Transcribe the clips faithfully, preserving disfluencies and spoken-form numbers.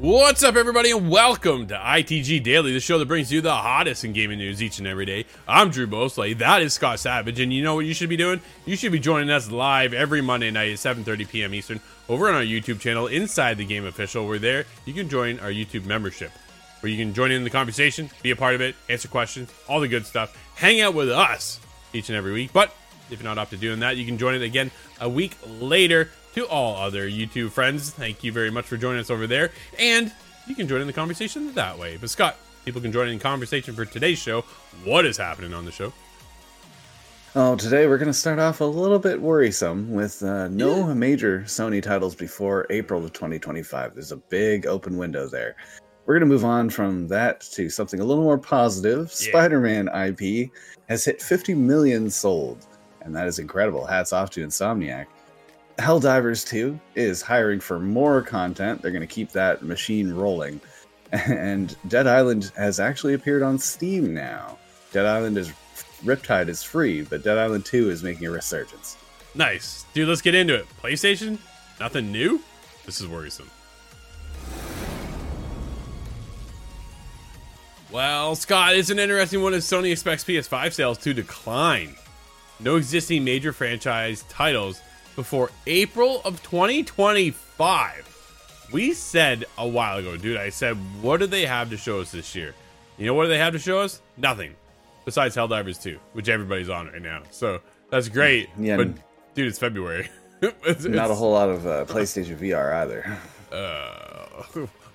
What's up, everybody, and welcome to I T G Daily, the show that brings you the hottest in gaming news each and every day. I'm Drew Bosley, that is Scott Savage, and you know what you should be doing? You should be joining us live every Monday night at seven thirty p.m. Eastern over on our YouTube channel, Inside the Game Official. We're there. You can join our YouTube membership, where you can join in the conversation, be a part of it, answer questions, all the good stuff. Hang out with us each and every week, but if you're not up to doing that, you can join it again a week later. To all other YouTube friends, thank you very much for joining us over there, and you can join in the conversation that way. But Scott, people can join in the conversation for today's show. What is happening on the show? Oh, today we're going to start off a little bit worrisome with uh, no yeah. major Sony titles before April of twenty twenty-five. There's a big open window there. We're going to move on from that to something a little more positive. Yeah. Spider-Man I P has hit fifty million sold, and that is incredible. Hats off to Insomniac. Helldivers two is hiring for more content. They're going to keep that machine rolling. And Dead Island has actually appeared on Steam now. Dead Island is... Riptide is free, but Dead Island two is making a resurgence. Nice. Dude, let's get into it. PlayStation? Nothing new? This is worrisome. Well, Scott, it's an interesting one as Sony expects P S five sales to decline. No existing major franchise titles before April of twenty twenty-five. We said a while ago, dude, I said, what do they have to show us this year? You know what do they have to show us? Nothing. Besides Helldivers two, which everybody's on right now. So that's great. Yeah, but dude, it's February. it's, not it's, a whole lot of uh, PlayStation V R either. Uh,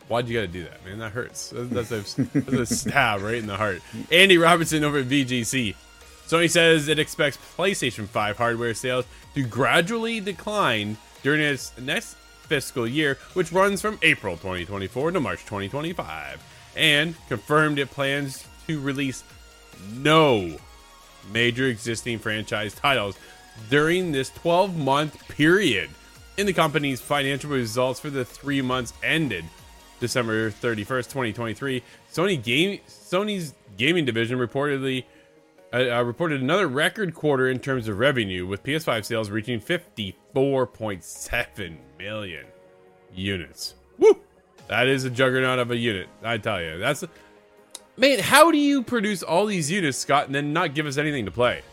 why'd you got to do that, man? That hurts. That's a, that's a stab right in the heart. Andy Robertson over at V G C. Sony says it expects PlayStation five hardware sales to gradually decline during its next fiscal year, which runs from April twenty twenty-four to March twenty twenty-five, and confirmed it plans to release no major existing franchise titles during this twelve-month period. In the company's financial results for the three months ended December thirty-first, twenty twenty-three, Sony game Sony's gaming division reportedly Uh, reported another record quarter in terms of revenue, with P S five sales reaching fifty-four point seven million units. Woo! That is a juggernaut of a unit, I tell you. That's a... Man, how do you produce all these units, Scott, and then not give us anything to play?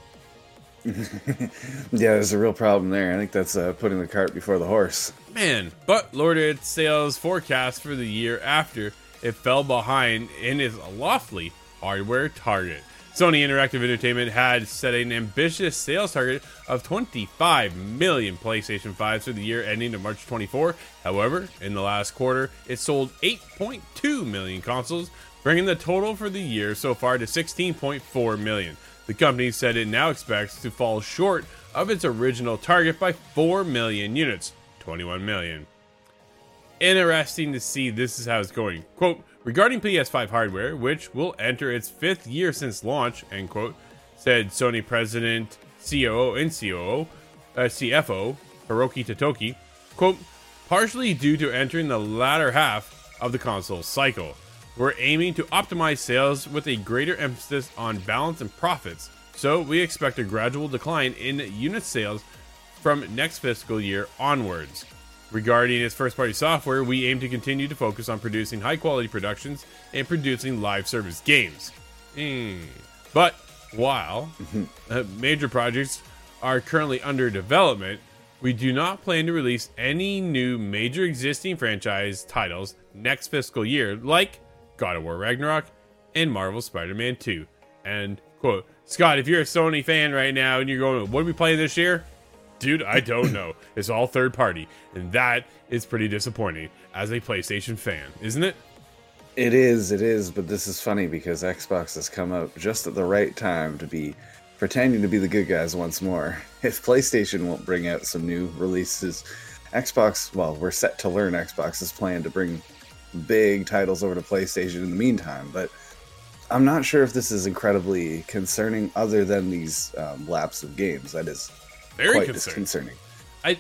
Yeah, there's a real problem there. I think that's uh, putting the cart before the horse. Man, but lowered its sales forecast for the year after it fell behind in its lofty hardware target. Sony Interactive Entertainment had set an ambitious sales target of twenty-five million PlayStation fives for the year ending in March twenty-four. However, in the last quarter, it sold eight point two million consoles, bringing the total for the year so far to sixteen point four million. The company said it now expects to fall short of its original target by four million units, twenty-one million. Interesting to see this is how it's going. Quote, regarding P S five hardware, which will enter its fifth year since launch, end quote, said Sony President, C O O, and C O O, uh, C F O, Hiroki Totoki, quote, partially due to entering the latter half of the console cycle. We're aiming to optimize sales with a greater emphasis on balance and profits, so we expect a gradual decline in unit sales from next fiscal year onwards. Regarding its first-party software, we aim to continue to focus on producing high-quality productions and producing live-service games. Mm. But while uh, major projects are currently under development, we do not plan to release any new major existing franchise titles next fiscal year, like God of War Ragnarok and Marvel's Spider-Man two. End quote. Scott, if you're a Sony fan right now and you're going, what are we playing this year? Dude, I don't know. It's all third party, and that is pretty disappointing as a PlayStation fan, isn't it? It is, it is, but this is funny because Xbox has come up just at the right time to be pretending to be the good guys once more. If PlayStation won't bring out some new releases, Xbox, well, we're set to learn Xbox's plan to bring big titles over to PlayStation in the meantime, but I'm not sure if this is incredibly concerning other than these um, laps of games. That is... Very concerning. concerning. I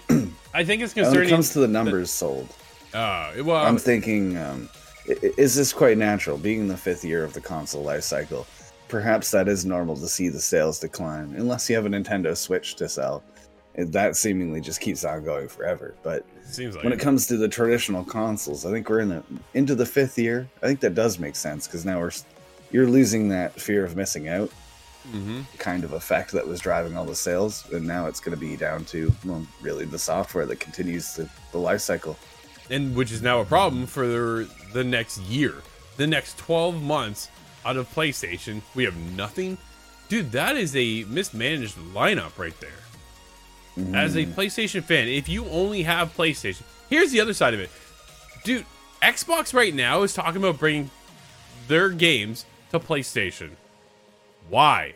I think it's concerning. When it comes to the numbers that, sold, uh, well, I'm thinking, um, is this quite natural? Being the fifth year of the console life cycle, perhaps that is normal to see the sales decline, unless you have a Nintendo Switch to sell. that seemingly just keeps on going forever. But Seems like when it, it comes to the traditional consoles, I think we're in the into the fifth year. I think that does make sense, because now we're you're losing that fear of missing out mm-hmm. kind of effect that was driving all the sales, and now it's going to be down to well, really the software that continues the, the life cycle, and which is now a problem for the, the next year, the next twelve months. Out of PlayStation, we have nothing, dude. That is a mismanaged lineup right there. Mm. As a PlayStation fan, if you only have PlayStation, here's the other side of it, dude. Xbox right now is talking about bringing their games to PlayStation. Why?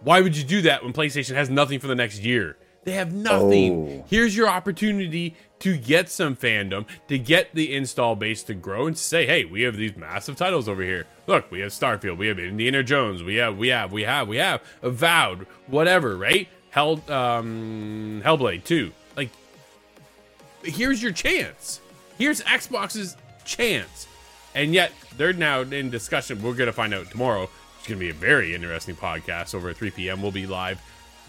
Why would you do that when PlayStation has nothing for the next year? They have nothing. Oh. Here's your opportunity to get some fandom, to get the install base to grow, and say, hey, we have these massive titles over here. Look, we have Starfield, we have Indiana Jones, we have, we have, we have, we have Avowed, whatever, right? Hell, um, Hellblade two. Like, here's your chance. Here's Xbox's chance. And yet, they're now in discussion. We're going to find out tomorrow. It's going to be a very interesting podcast over at three p.m. We'll be live.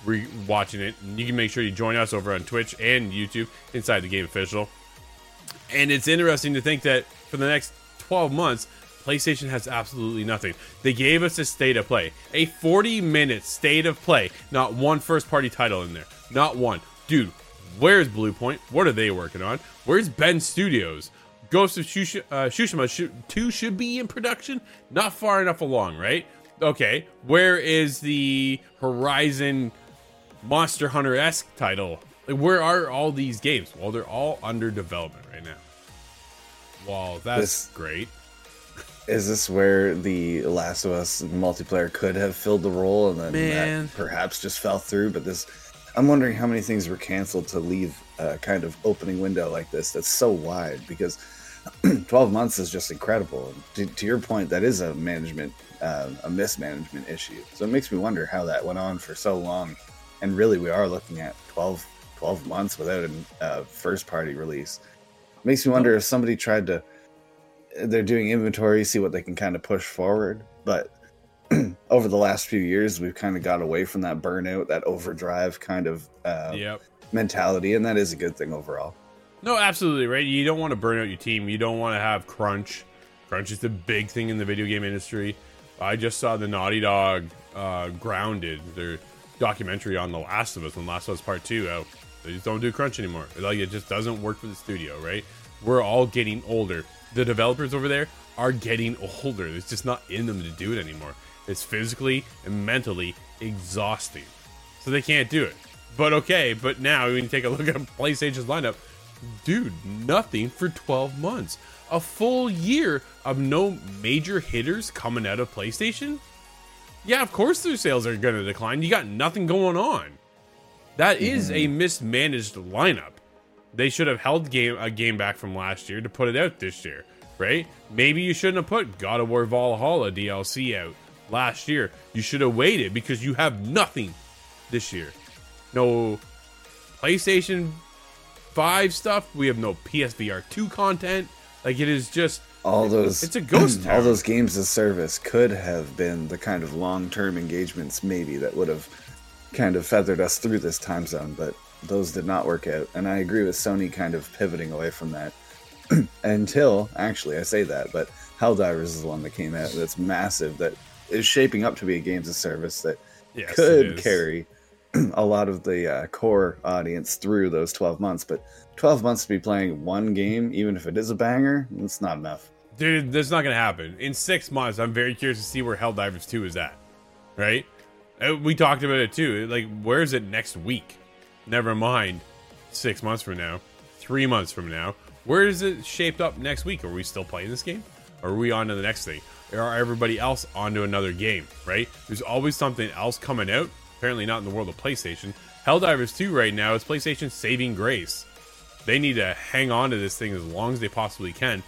We're watching it. You can make sure you join us over on Twitch and YouTube, Inside the Game Official. And it's interesting to think that for the next twelve months, PlayStation has absolutely nothing. They gave us a state of play, a forty minute state of play. Not one first party title in there. Not one. Dude, where's Blue Point? What are they working on? Where's Ben Studios? Ghost of Tsushima, uh, Tsushima two should be in production. Not far enough along, right? Okay, where is the Horizon Monster Hunter-esque title? Like, where are all these games? Well, they're all under development right now. Well, that's this, great. Is this where the Last of Us multiplayer could have filled the role and then Man. that perhaps just fell through? But this, I'm wondering how many things were canceled to leave a kind of opening window like this that's so wide, because twelve months is just incredible. And to, to your point, that is a management, uh, a mismanagement issue. So it makes me wonder how that went on for so long. And really, we are looking at twelve, twelve months without a uh, first-party release. Makes me wonder if somebody tried to... They're doing inventory, see what they can kind of push forward. But over the last few years, we've kind of got away from that burnout, that overdrive kind of uh, yep. mentality. And that is a good thing overall. No, absolutely, right? You don't want to burn out your team. You don't want to have crunch. Crunch is the big thing in the video game industry. I just saw the Naughty Dog uh, Grounded, their documentary on The Last of Us, and Last of Us Part two. Oh, they just don't do crunch anymore. Like, it just doesn't work for the studio, right? We're all getting older. The developers over there are getting older. It's just not in them to do it anymore. It's physically and mentally exhausting. So they can't do it. But okay, but now when you take a look at PlayStation's lineup, dude, nothing for twelve months. A full year of no major hitters coming out of PlayStation? Yeah, of course their sales are going to decline. You got nothing going on. That is a mismanaged lineup. They should have held game a game back from last year to put it out this year, right? Maybe you shouldn't have put God of War Valhalla D L C out last year. You should have waited, because you have nothing this year. No PlayStation five stuff. We have no P S V R two content. Like, it is just all those. It's a ghost town. All those games of service could have been the kind of long-term engagements maybe that would have kind of feathered us through this time zone, but those did not work out. And I agree with Sony kind of pivoting away from that until, actually, I say that, but Helldivers is the one that came out that's massive, that is shaping up to be a games of service that yes, could carry a lot of the uh, core audience through those twelve months. But twelve months to be playing one game, even if it is a banger, it's not enough. Dude, that's not going to happen. In six months, I'm very curious to see where Helldivers two is at, right? We talked about it too. Like, where is it next week? Never mind six months from now, three months from now. Where is it shaped up next week? Are we still playing this game? Or are we on to the next thing? Or are everybody else on to another game, right? There's always something else coming out. Apparently not in the world of PlayStation. Helldivers two right now is PlayStation's saving grace. They need to hang on to this thing as long as they possibly can.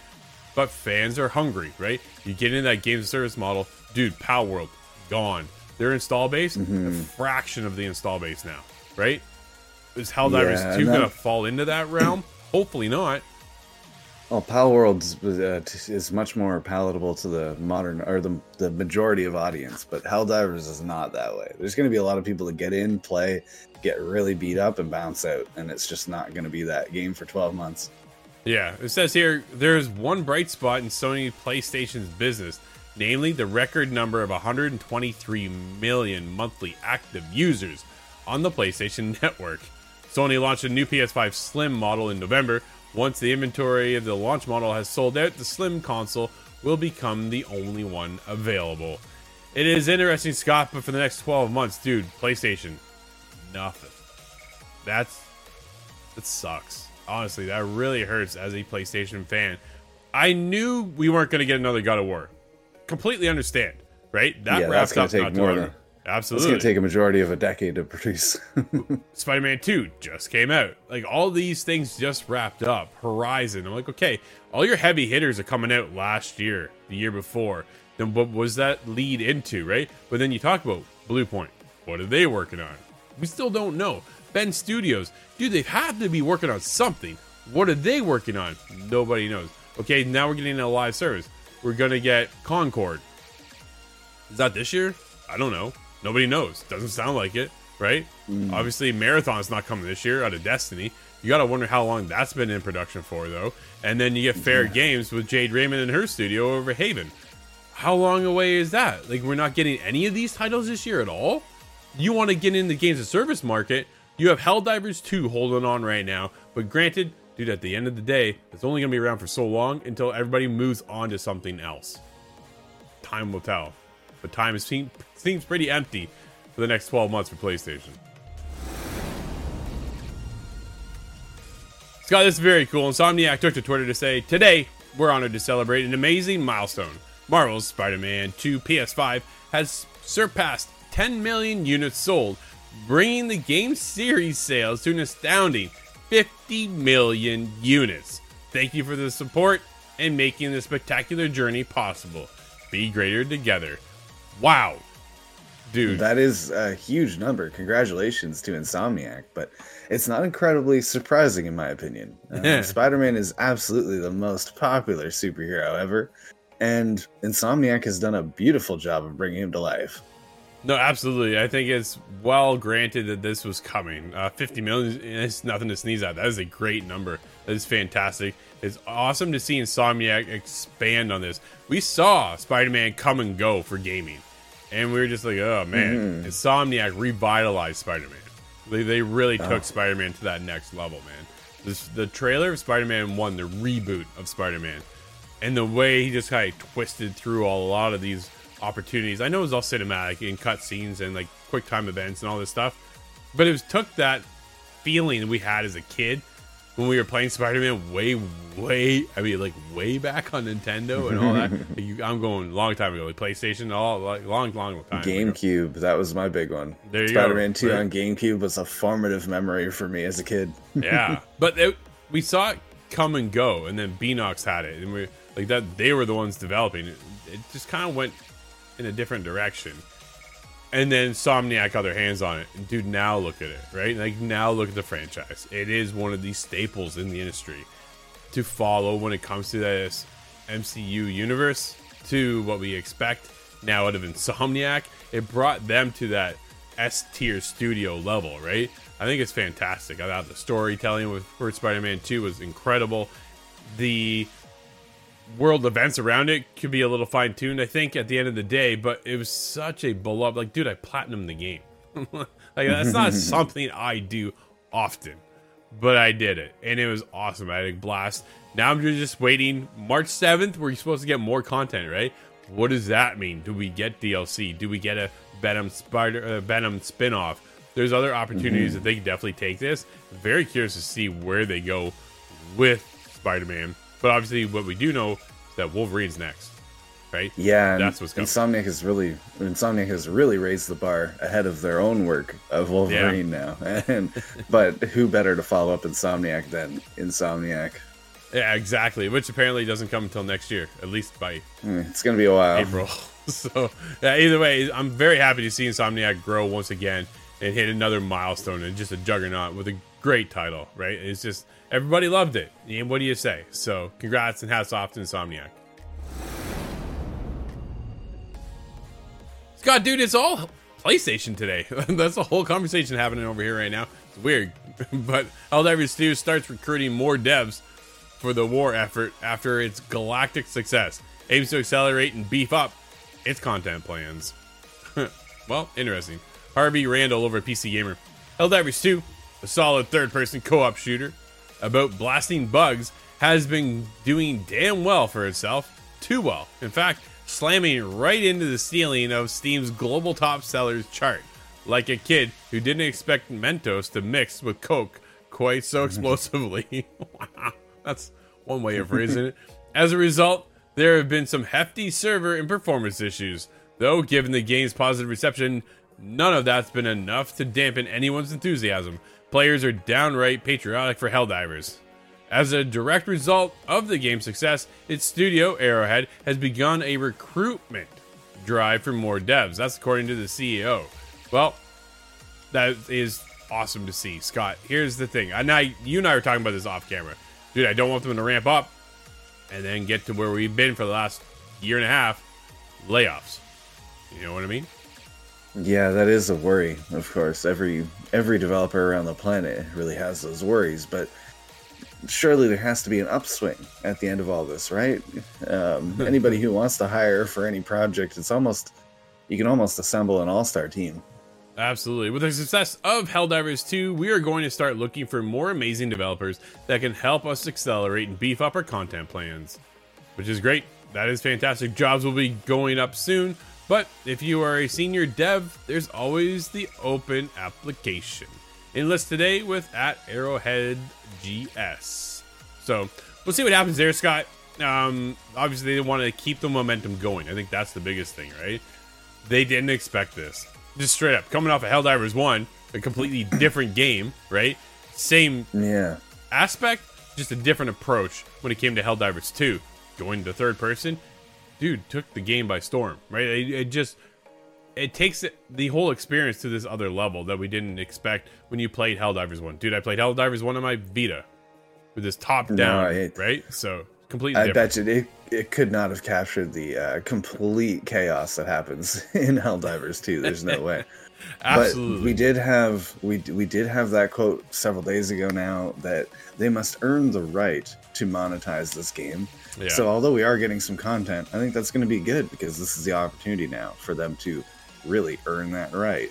But fans are hungry, right? You get into that games of service model, dude, Pal World, gone. Their install base, mm-hmm. a fraction of the install base now, right? Is Helldivers yeah, two that... going to fall into that realm? Hopefully not. Well, Pal Worlds uh, is much more palatable to the modern or the the majority of audience, but Helldivers is not that way. There's going to be a lot of people that get in, play, get really beat up, and bounce out, and it's just not going to be that game for twelve months. Yeah, it says here there's one bright spot in Sony PlayStation's business, namely the record number of one hundred twenty-three million monthly active users on the PlayStation Network. Sony launched a new P S five Slim model in November. Once the inventory of the launch model has sold out, the Slim console will become the only one available. It is interesting, Scott, but for the next twelve months, dude, PlayStation, nothing. That's, that sucks. Honestly, that really hurts as a PlayStation fan. I knew we weren't going to get another God of War. Completely understand, right? That yeah, wraps that's up. Take more than, Absolutely. It's going to take a majority of a decade to produce. Spider-Man two just came out. Like, all these things just wrapped up. Horizon. I'm like, okay, all your heavy hitters are coming out last year, the year before. Then what was that lead into, right? But then you talk about Blue Point. What are they working on? We still don't know. Ben Studios. Dude, they have to be working on something. What are they working on? Nobody knows. Okay, now we're getting a live service. We're going to get Concord. Is that this year? I don't know. Nobody knows. Doesn't sound like it, right? Mm. Obviously, Marathon's not coming this year out of Destiny. You got to wonder how long that's been in production for, though. And then you get Fair yeah. Games with Jade Raymond and her studio over Haven. How long away is that? Like, we're not getting any of these titles this year at all? You want to get in the games of service market, you have Helldivers two holding on right now. But granted, dude, at the end of the day, it's only going to be around for so long until everybody moves on to something else. Time will tell. But time is seen... seems pretty empty for the next twelve months for PlayStation. Scott, this is very cool. Insomniac took to Twitter to say, today, we're honored to celebrate an amazing milestone. Marvel's Spider-Man two P S five has surpassed ten million units sold, bringing the game series sales to an astounding fifty million units. Thank you for the support and making this spectacular journey possible. Be greater together. Wow. Dude, that is a huge number. Congratulations to Insomniac, but it's not incredibly surprising in my opinion. Uh, Spider-Man is absolutely the most popular superhero ever, and Insomniac has done a beautiful job of bringing him to life. No, absolutely. I think it's well granted that this was coming. Uh, fifty million is nothing to sneeze at. That is a great number. That is fantastic. It's awesome to see Insomniac expand on this. We saw Spider-Man come and go for gaming. And we were just like, oh, man, mm-hmm. Insomniac revitalized Spider-Man. They, they really took oh. Spider-Man to that next level, man. This, the trailer of Spider-Man one, the reboot of Spider-Man, and the way he just kind of twisted through a lot of these opportunities. I know it was all cinematic and cutscenes and like quick time events and all this stuff, but it was, took that feeling we had as a kid when we were playing Spider-Man way, way, I mean, like way back on Nintendo and all that. I'm going a long time ago, like PlayStation, all like long, long time. GameCube, ago. That was my big one. There you Spider-Man go. two right. on GameCube was a formative memory for me as a kid. Yeah, but it, we saw it come and go, and then Beanox had it, and we like that. They were the ones developing it. It just kind of went in a different direction. And then Insomniac got their hands on it. And dude, now look at it, right? Like, now look at the franchise. It is one of these staples in the industry to follow when it comes to this M C U universe, to what we expect now out of Insomniac. It brought them to that S-tier studio level, right? I think it's fantastic. I thought the storytelling with for Spider-Man two was incredible. The world events around it could be a little fine-tuned, I think, at the end of the day, but it was such a beloved, like, dude, I platinumed the game. Like, that's not something I do often, but I did it, and it was awesome. I had a blast. Now I'm just waiting March seventh, where you're supposed to get more content, right? What does that mean? Do we get D L C? Do we get a Venom Spider uh, Venom spin-off? There's other opportunities mm-hmm. that they can definitely take this. Very curious to see where they go with Spider-Man. But obviously, what we do know is that Wolverine's next, right? Yeah, that's what's coming. Insomniac has really, Insomniac has really raised the bar ahead of their own work of Wolverine yeah. now. And but who better to follow up Insomniac than Insomniac? Yeah, exactly. Which apparently doesn't come until next year, at least by mm, it's gonna be a while. April. So yeah, either way, I'm very happy to see Insomniac grow once again and hit another milestone and just a juggernaut with a great title, right? It's just, everybody loved it. And what do you say? So congrats and hats off to Insomniac. Scott, dude, it's all PlayStation today. That's a whole conversation happening over here right now. It's weird. But Helldivers two starts recruiting more devs for the war effort after its galactic success. Aims to accelerate and beef up its content plans. Well, interesting. Harvey Randall over at P C Gamer. Helldivers two, a solid third-person co-op shooter about blasting bugs, has been doing damn well for itself. Too well. In fact, slamming right into the ceiling of Steam's global top sellers chart, like a kid who didn't expect Mentos to mix with Coke quite so explosively. Wow, that's one way of phrasing it. As a result, there have been some hefty server and performance issues, though given the game's positive reception, none of that's been enough to dampen anyone's enthusiasm. Players are downright patriotic for Helldivers. As a direct result of the game's success, its studio, Arrowhead, has begun a recruitment drive for more devs. That's according to the C E O. Well, that is awesome to see, Scott. Here's the thing. And I, you and I were talking about this off camera. Dude, I don't want them to ramp up and then get to where we've been for the last year and a half. Layoffs. You know what I mean? Yeah, that is a worry, of course. Every, every developer around the planet really has those worries, but surely there has to be an upswing at the end of all this, right? Um, anybody who wants to hire for any project, it's almost, you can almost assemble an all-star team. Absolutely. With the success of Helldivers two, we are going to start looking for more amazing developers that can help us accelerate and beef up our content plans, which is great. That is fantastic. Jobs will be going up soon, but if you are a senior dev, there's always the open application. Enlist today with at Arrowhead G S. So we'll see what happens there, Scott. Um, obviously, they want to keep the momentum going. I think that's the biggest thing, right? They didn't expect this. Just straight up, coming off of Helldivers one, a completely different game, right? Same yeah. aspect, just a different approach when it came to Helldivers two. Going to third person, dude, took the game by storm, right? It, it just... It takes the whole experience to this other level that we didn't expect when you played Helldivers one. Dude, I played Helldivers one on my Vita with this top-down, no, right? So, completely I different. I bet you it, it could not have captured the uh, complete chaos that happens in Helldivers two. There's no way. Absolutely. But we did have we we did have that quote several days ago now that they must earn the right to monetize this game. Yeah. So although we are getting some content, I think that's going to be good because this is the opportunity now for them to really earn that right.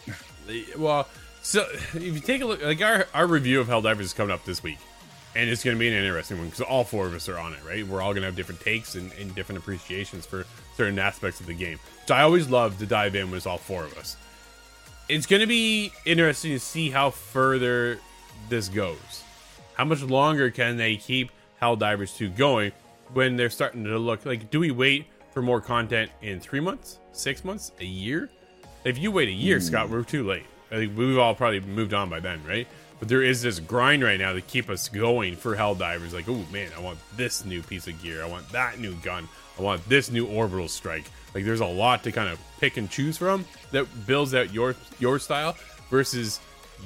Well, so if you take a look, like our, our review of Helldivers is coming up this week, and it's going to be an interesting one because all four of us are on it, right? We're all going to have different takes and, and different appreciations for certain aspects of the game. So I always love to dive in with all four of us. It's going to be interesting to see how further this goes. How much longer can they keep Helldivers two going when they're starting to look like, do we wait for more content in three months, six months, a year? If you wait a year, Scott, we're too late. I think we've all probably moved on by then, right? But there is this grind right now to keep us going for Helldivers. Like, oh man, I want this new piece of gear. I want that new gun. I want this new orbital strike. Like, there's a lot to kind of pick and choose from that builds out your your style versus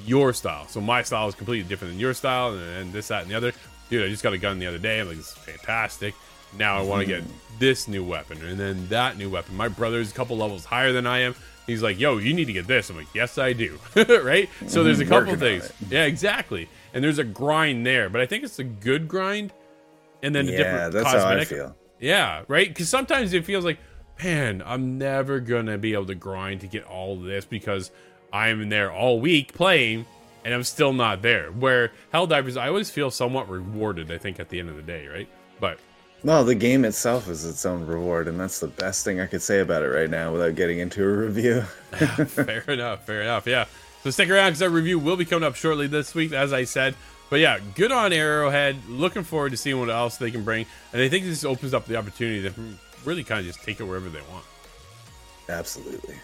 your style. So my style is completely different than your style, and, and this, that, and the other. Dude, I just got a gun the other day. I'm like, this is fantastic. Now I want to get this new weapon and then that new weapon. My brother's a couple levels higher than I am. He's like, yo, you need to get this. I'm like, yes, I do. Right? So there's a couple things. Yeah, exactly. And there's a grind there. But I think it's a good grind. And then yeah, a different that's cosmetic. How I feel. Yeah, right? Because sometimes it feels like, man, I'm never going to be able to grind to get all this because I'm in there all week playing and I'm still not there. Where Helldivers, I always feel somewhat rewarded, I think, at the end of the day, right? But... No, the game itself is its own reward, and that's the best thing I could say about it right now without getting into a review. Fair enough, fair enough, yeah. So stick around because our review will be coming up shortly this week, as I said. But yeah, good on Arrowhead. Looking forward to seeing what else they can bring. And I think this opens up the opportunity to really kind of just take it wherever they want. Absolutely.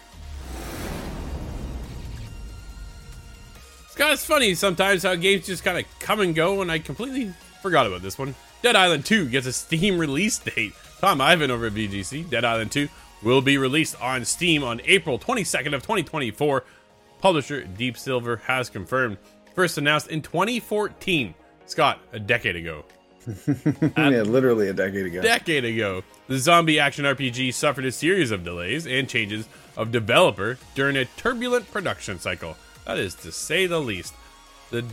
Scott, it's funny sometimes how games just kind of come and go, and I completely forgot about this one. Dead Island two gets a Steam release date. Tom Ivan over at B G C. Dead Island two will be released on Steam on April twenty-second of twenty twenty-four. Publisher Deep Silver has confirmed. First announced in twenty fourteen. Scott, a decade ago. Yeah, literally a decade ago. Decade ago. The zombie action R P G suffered a series of delays and changes of developer during a turbulent production cycle. That is to say the least. The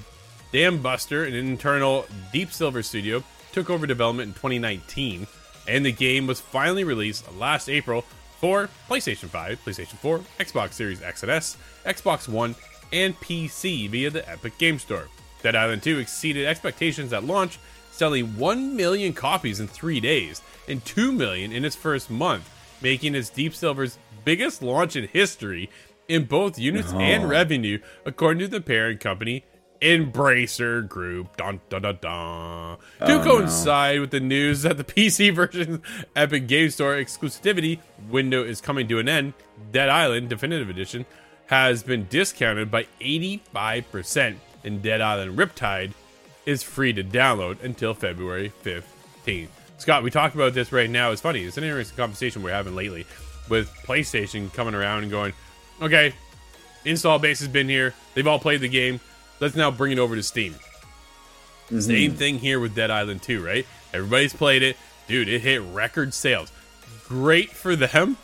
Dam Buster, an internal Deep Silver studio, took over development in twenty nineteen, and the game was finally released last April for PlayStation five, PlayStation four, Xbox Series X and S, Xbox One, and P C via the Epic Game Store. Dead Island two exceeded expectations at launch, selling one million copies in three days and two million in its first month, making it Deep Silver's biggest launch in history in both units oh. and revenue, according to the parent company, Embracer Group. Dun, dun, dun, dun. Oh, to coincide no. with the news that the P C version's Epic Game Store exclusivity window is coming to an end, Dead Island Definitive Edition has been discounted by eighty-five percent, and Dead Island Riptide is free to download until February fifteenth. Scott, we talked about this right now. It's funny. It's an interesting conversation we're having lately with PlayStation coming around and going, okay, install base has been here. They've all played the game. Let's now bring it over to Steam. Mm-hmm. Same thing here with Dead Island two, right? Everybody's played it. Dude, it hit record sales. Great for them.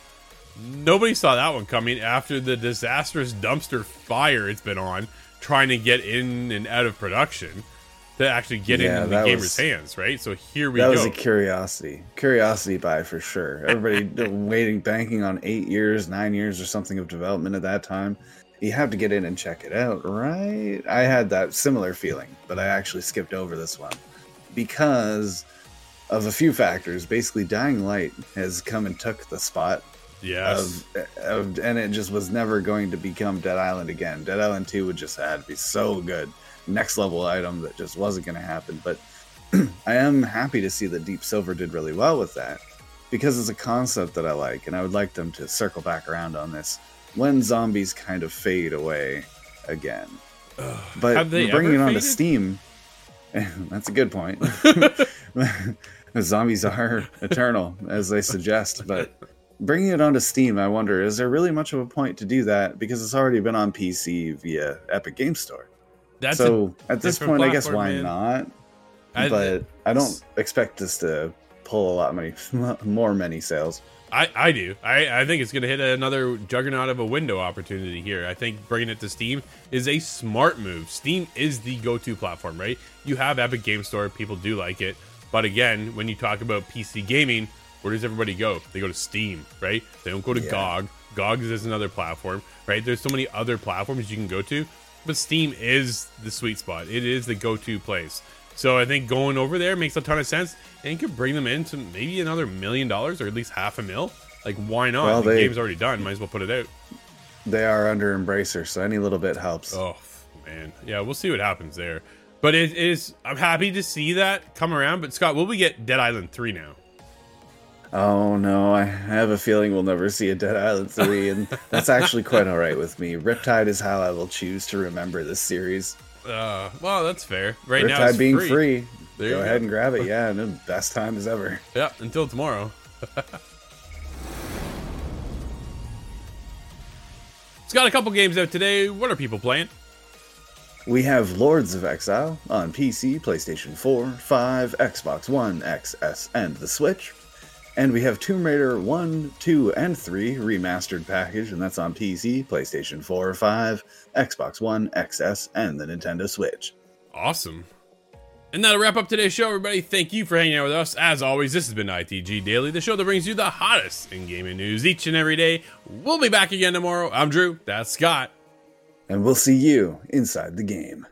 Nobody saw that one coming after the disastrous dumpster fire it's been on, trying to get in and out of production to actually get yeah, into the gamers' was, hands, right? So here we that go. That was a curiosity. Curiosity buy for sure. Everybody waiting, banking on eight years, nine years or something of development at that time. You have to get in and check it out, right? I had that similar feeling, but I actually skipped over this one because of a few factors. Basically, Dying Light has come and took the spot. Yes. Of, of, and it just was never going to become Dead Island again. Dead Island two would just had to be so good. Next level item that just wasn't going to happen. But I am happy to see that Deep Silver did really well with that because it's a concept that I like, and I would like them to circle back around on this when zombies kind of fade away again. Ugh, but bringing it onto Steam, that's a good point. Zombies are eternal, as they suggest, but bringing it onto Steam, I wonder, is there really much of a point to do that because it's already been on P C via Epic Game Store? That's so at this point, I guess why man. not? I, but I don't expect this to pull a lot many more many sales. I, I do. I, I think it's going to hit another juggernaut of a window opportunity here. I think bringing it to Steam is a smart move. Steam is the go-to platform, right? You have Epic Game Store. People do like it. But again, when you talk about P C gaming, where does everybody go? They go to Steam, right? They don't go to yeah. G O G. G O G is another platform, right? There's so many other platforms you can go to. But Steam is the sweet spot. It is the go-to place. So I think going over there makes a ton of sense and could bring them into maybe another million dollars or at least half a mil. Like, why not? Well, the they, game's already done. Might as well put it out. They are under Embracer, so any little bit helps. Oh, man. Yeah, we'll see what happens there. But it is, I'm happy to see that come around. But, Scott, will we get Dead Island three now? Oh, no, I have a feeling we'll never see a Dead Island three, and that's actually quite all right with me. Riptide is how I will choose to remember this series. Uh, well, that's fair. Right Riptide now it's being free. free. There go you ahead go. and grab it. Yeah, no, best time as ever. Yeah, until tomorrow. It's got a couple games out today. What are people playing? We have Lords of Exile on P C, PlayStation four, five, Xbox One, X S, and the Switch. And we have Tomb Raider one, two, and three remastered package, and that's on P C, PlayStation four, five, Xbox One, X S, and the Nintendo Switch. Awesome. And that'll wrap up today's show, everybody. Thank you for hanging out with us. As always, this has been I T G Daily, the show that brings you the hottest in gaming news each and every day. We'll be back again tomorrow. I'm Drew. That's Scott. And we'll see you inside the game.